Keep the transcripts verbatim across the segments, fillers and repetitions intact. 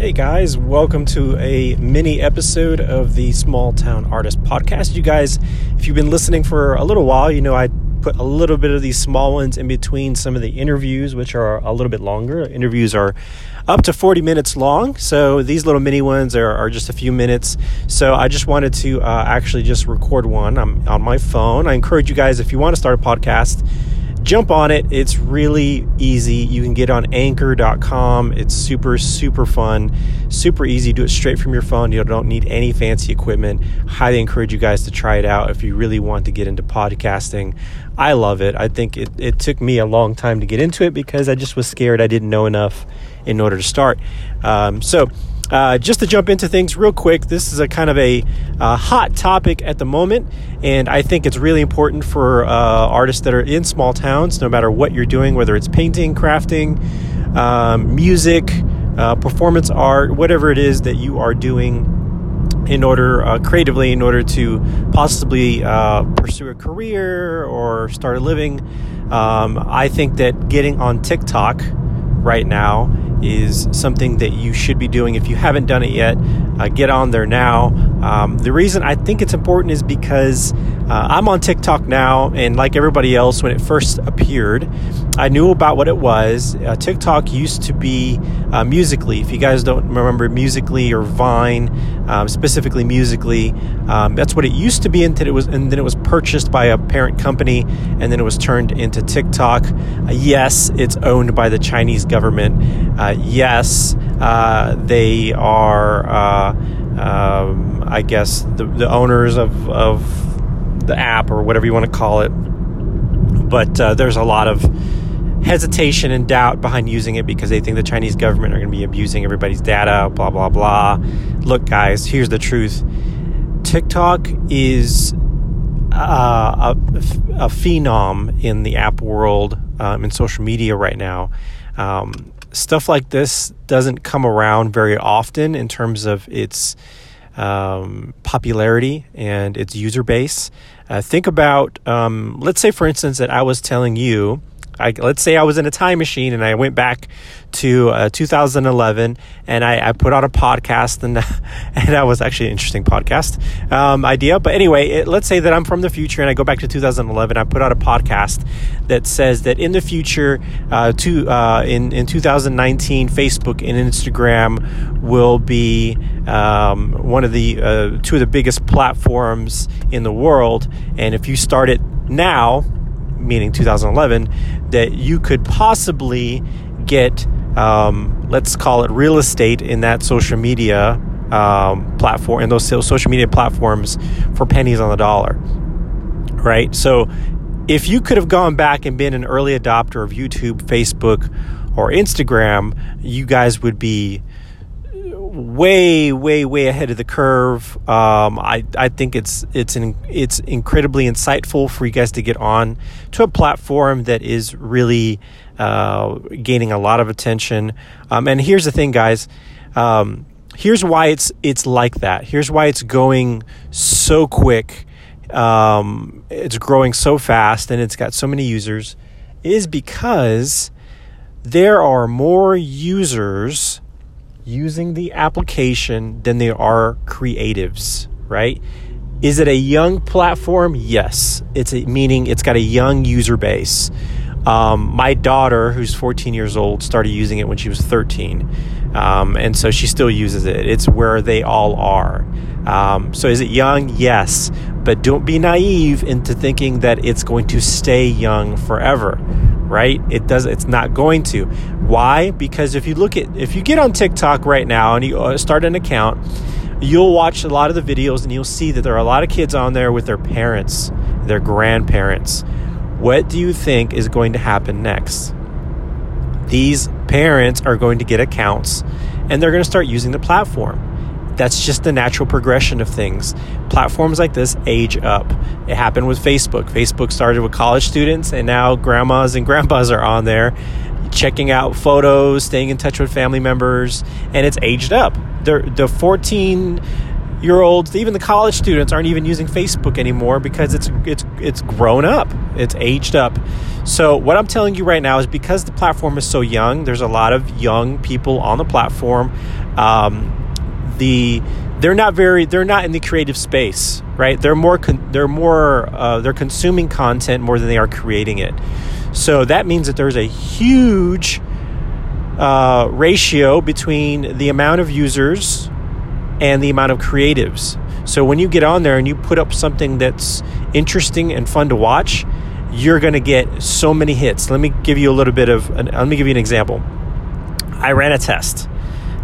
Hey guys, welcome to a mini episode of the Small Town Artist Podcast. You guys, if you've been listening for a little while, you know I put a little bit of these small ones in between some of the interviews, which are a little bit longer. Interviews are up to forty minutes long, so these little mini ones are, are just a few minutes. So I just wanted to uh, actually just record one. I'm on my phone. I encourage you guys, if you want to start a podcast, jump on it. It's really easy. You can get on anchor dot com. It's super, super fun, super easy. Do it straight from your phone. You don't need any fancy equipment. Highly encourage you guys to try it out if you really want to get into podcasting. I love it. I think it, it took me a long time to get into it because I just was scared. I didn't know enough in order to start. Um, so Uh, just to jump into things real quick, this is a kind of a uh, hot topic at the moment, and I think it's really important for uh, artists that are in small towns, no matter what you're doing, whether it's painting, crafting, um, music, uh, performance art, whatever it is that you are doing in order uh, creatively, in order to possibly uh, pursue a career or start a living. Um, I think that getting on TikTok right now is something that you should be doing. If you haven't done it yet, uh, get on there now. Um, the reason I think it's important is because uh, I'm on TikTok now, and like everybody else, when it first appeared, I knew about what it was. Uh, TikTok used to be uh, Musically. If you guys don't remember Musically or Vine, um, specifically Musically, um, that's what it used to be until it was, and then it was purchased by a parent company, and then it was turned into TikTok. Uh, yes, it's owned by the Chinese government. Uh, yes, uh, they are, uh, um, I guess, the, the owners of, of the app or whatever you want to call it. But uh, there's a lot of hesitation and doubt behind using it because they think the Chinese government are going to be abusing everybody's data, blah, blah, blah. Look, guys, here's the truth. TikTok is uh, a, a phenom in the app world, um, in social media right now. Um, stuff like this doesn't come around very often in terms of its um, popularity and its user base. Uh, think about, um, let's say, for instance, that I was telling you, I, let's say I was in a time machine and I went back to uh, two thousand eleven and I, I put out a podcast, and and that was actually an interesting podcast um, idea. But anyway, it, let's say that I'm from the future and I go back to two thousand eleven. I put out a podcast that says that in the future, uh, to uh, in in two thousand nineteen, Facebook and Instagram will be um, one of the uh, two of the biggest platforms in the world. And if you start it now, meaning two thousand eleven, that you could possibly get, um, let's call it real estate in that social media um, platform, and those social media platforms for pennies on the dollar, right? So if you could have gone back and been an early adopter of YouTube, Facebook, or Instagram, you guys would be way, way, way ahead of the curve. Um, I, I think it's it's in, it's incredibly insightful for you guys to get on to a platform that is really uh, gaining a lot of attention. Um, and here's the thing, guys. Um, here's why it's it's like that. Here's why it's going so quick. Um, it's growing so fast, and it's got so many users. Is because there are more users using the application than there are creatives, right? Is it a young platform? Yes. It's a, meaning it's got a young user base. Um, my daughter, who's fourteen years old, started using it when she was thirteen. Um, and so she still uses it. It's where they all are. Um, so is it young? Yes. But don't be naive into thinking that it's going to stay young forever, right? It does. It's not going to. Why? Because if you look at, if you get on TikTok right now and you start an account, you'll watch a lot of the videos and you'll see that there are a lot of kids on there with their parents, their grandparents. What do you think is going to happen next? These parents are going to get accounts and they're going to start using the platform. That's just the natural progression of things. Platforms like this age up. It happened with Facebook. Facebook started with college students, and now grandmas and grandpas are on there checking out photos, staying in touch with family members, and it's aged up. The, the fourteen year olds, even the college students aren't even using Facebook anymore because it's it's it's grown up, it's aged up. So what I'm telling you right now is because the platform is so young, there's a lot of young people on the platform. Um, the they're not very they're not in the creative space, right? They're more con- they're more uh, they're consuming content more than they are creating it. So that means that there's a huge uh, ratio between the amount of users and the amount of creatives. So when you get on there and you put up something that's interesting and fun to watch, you're going to get so many hits. Let me give you a little bit of, an, let me give you an example. I ran a test.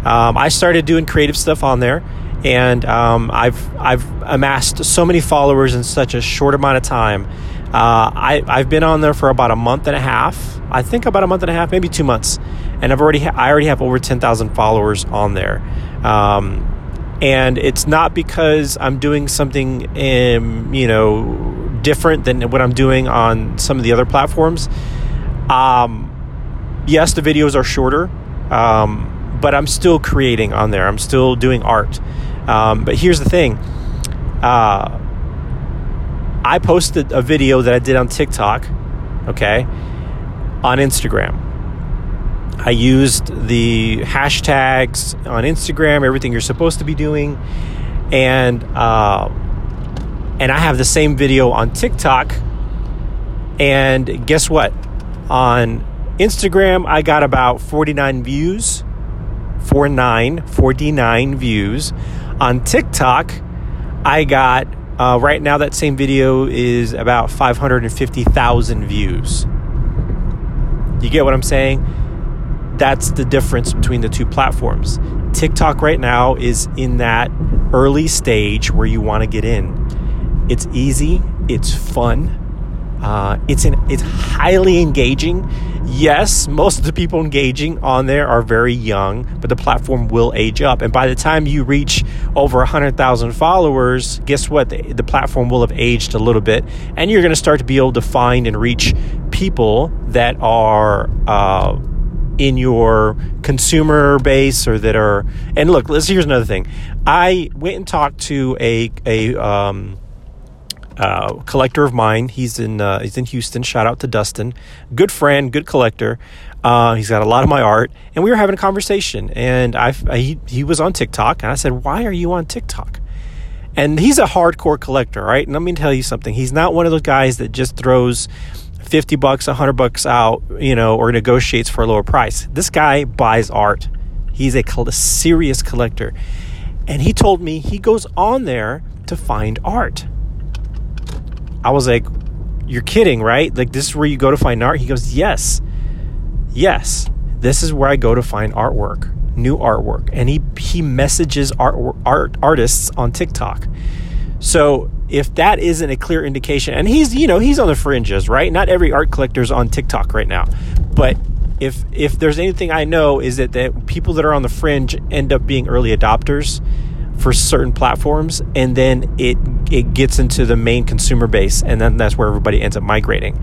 Um, I started doing creative stuff on there, and um, I've I've amassed so many followers in such a short amount of time. Uh, I I've been on there for about a month and a half. I think about a month and a half, maybe two months, and I've already ha- I already have over ten thousand followers on there. Um, And it's not because I'm doing something, um, you know, different than what I'm doing on some of the other platforms. Um, yes, the videos are shorter, um, but I'm still creating on there. I'm still doing art. Um, but here's the thing. Uh, I posted a video that I did on TikTok, okay, on Instagram. I used the hashtags on Instagram, everything you're supposed to be doing. And uh, and I have the same video on TikTok. And guess what? On Instagram, I got about forty-nine views. forty-nine, forty-nine views. On TikTok, I got, uh, right now that same video is about five hundred fifty thousand views. You get what I'm saying? That's the difference between the two platforms. TikTok right now is in that early stage where you want to get in. It's easy. It's fun. Uh, it's in, it's highly engaging. Yes, most of the people engaging on there are very young, but the platform will age up. And by the time you reach over one hundred thousand followers, guess what? The, the platform will have aged a little bit, and you're going to start to be able to find and reach people that are... Uh, in your consumer base or that are, and look, let's, here's another thing. I went and talked to a, a, um, uh, collector of mine. He's in, uh, he's in Houston. Shout out to Dustin, good friend, good collector. Uh, he's got a lot of my art, and we were having a conversation, and I, I he, he was on TikTok, and I said, why are you on TikTok? And he's a hardcore collector, right? And let me tell you something. He's not one of those guys that just throws fifty bucks, one hundred bucks out, you know, or negotiates for a lower price. This guy buys art. He's a serious collector. And he told me he goes on there to find art. I was like, you're kidding, right? Like, this is where you go to find art? He goes, yes. Yes. This is where I go to find artwork, new artwork. And he he messages art, art artists on TikTok. So if that isn't a clear indication, and he's, you know, he's on the fringes, right? Not every art collector's on TikTok right now. But if if there's anything I know is that, that people that are on the fringe end up being early adopters for certain platforms, and then it it gets into the main consumer base, and then that's where everybody ends up migrating.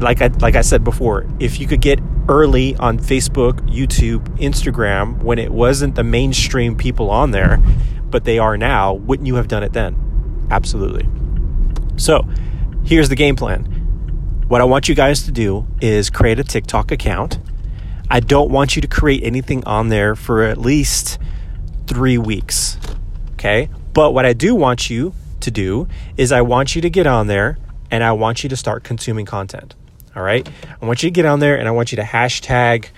Like I like I said before, if you could get early on Facebook, YouTube, Instagram, when it wasn't the mainstream people on there, but they are now, wouldn't you have done it then? Absolutely. So here's the game plan. What I want you guys to do is create a TikTok account. I don't want you to create anything on there for at least three weeks. Okay. But what I do want you to do is I want you to get on there and I want you to start consuming content. All right. I want you to get on there and I want you to hashtag.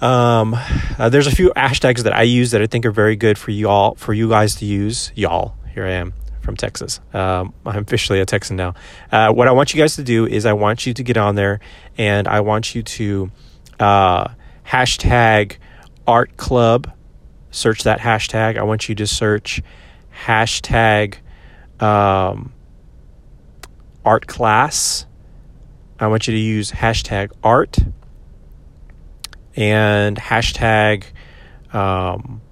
Um, uh, there's a few hashtags that I use that I think are very good for you all, for you guys to use. Y'all, here I am. From Texas. Um, I'm officially a Texan now. Uh, what I want you guys to do is I want you to get on there and I want you to uh, hashtag art club. Search that hashtag. I want you to search hashtag um, art class. I want you to use hashtag art and hashtag um,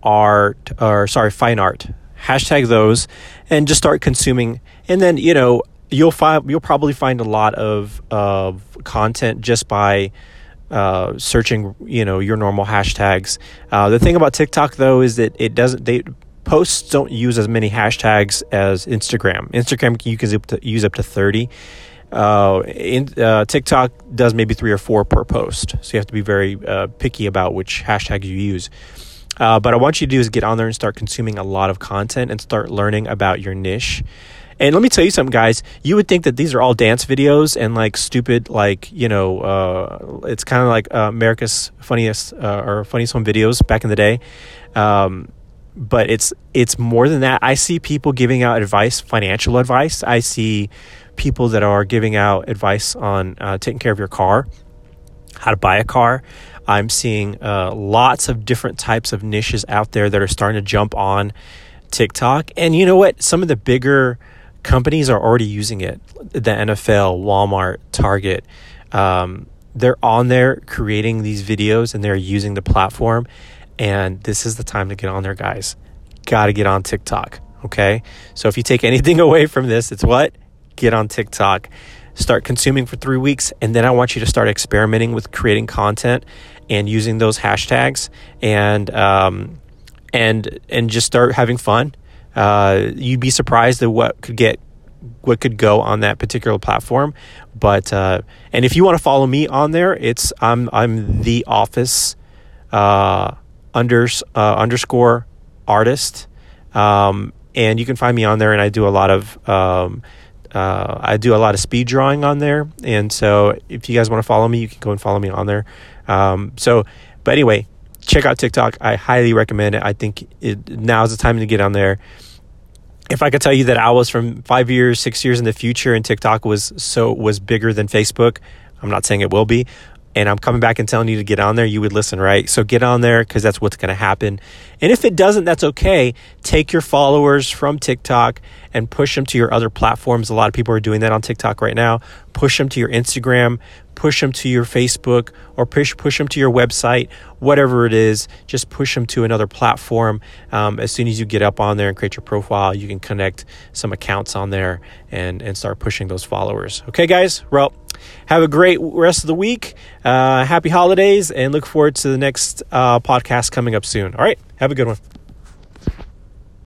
art or sorry, fine art. Hashtag those and just start consuming. And then, you know, you'll find, you'll probably find a lot of, of content just by, uh, searching, you know, your normal hashtags. Uh, the thing about TikTok though, is that it doesn't, they, posts don't use as many hashtags as Instagram. Instagram, you can use up to thirty. Uh, in, uh, TikTok does maybe three or four per post. So you have to be very uh, picky about which hashtags you use. Uh, but I want you to do is get on there and start consuming a lot of content and start learning about your niche. And let me tell you something, guys. You would think that these are all dance videos and like stupid, like, you know, uh, it's kind of like uh, America's Funniest uh, or Funniest Home Videos back in the day. Um, but it's it's more than that. I see people giving out advice, financial advice. I see people that are giving out advice on uh, taking care of your car, how to buy a car. I'm seeing uh, lots of different types of niches out there that are starting to jump on TikTok. And you know what? Some of the bigger companies are already using it. The N F L, Walmart, Target. Um, they're on there creating these videos and they're using the platform. And this is the time to get on there, guys. Got to get on TikTok. Okay. So if you take anything away from this, it's what? Get on TikTok. Start consuming for three weeks. And then I want you to start experimenting with creating content and using those hashtags and, um, and, and just start having fun. Uh, you'd be surprised at what could get, what could go on that particular platform. But, uh, and if you want to follow me on there, it's, I'm, I'm the office, uh, under, uh, underscore artist. Um, and you can find me on there, and I do a lot of, um, uh, I do a lot of speed drawing on there. And so if you guys want to follow me, you can go and follow me on there. Um, so, but anyway, check out TikTok. I highly recommend it. I think it, now's the time to get on there. If I could tell you that I was from five years, six years in the future and TikTok was so was bigger than Facebook, I'm not saying it will be. And I'm coming back and telling you to get on there, you would listen, right? So get on there because that's what's going to happen. And if it doesn't, that's okay. Take your followers from TikTok and push them to your other platforms. A lot of people are doing that on TikTok right now. Push them to your Instagram, push them to your Facebook, or push push them to your website, whatever it is. Just push them to another platform. Um, as soon as you get up on there and create your profile, you can connect some accounts on there and, and start pushing those followers. Okay, guys? Well, have a great rest of the week. Uh, happy holidays, and look forward to the next uh, podcast coming up soon. All right, have a good one.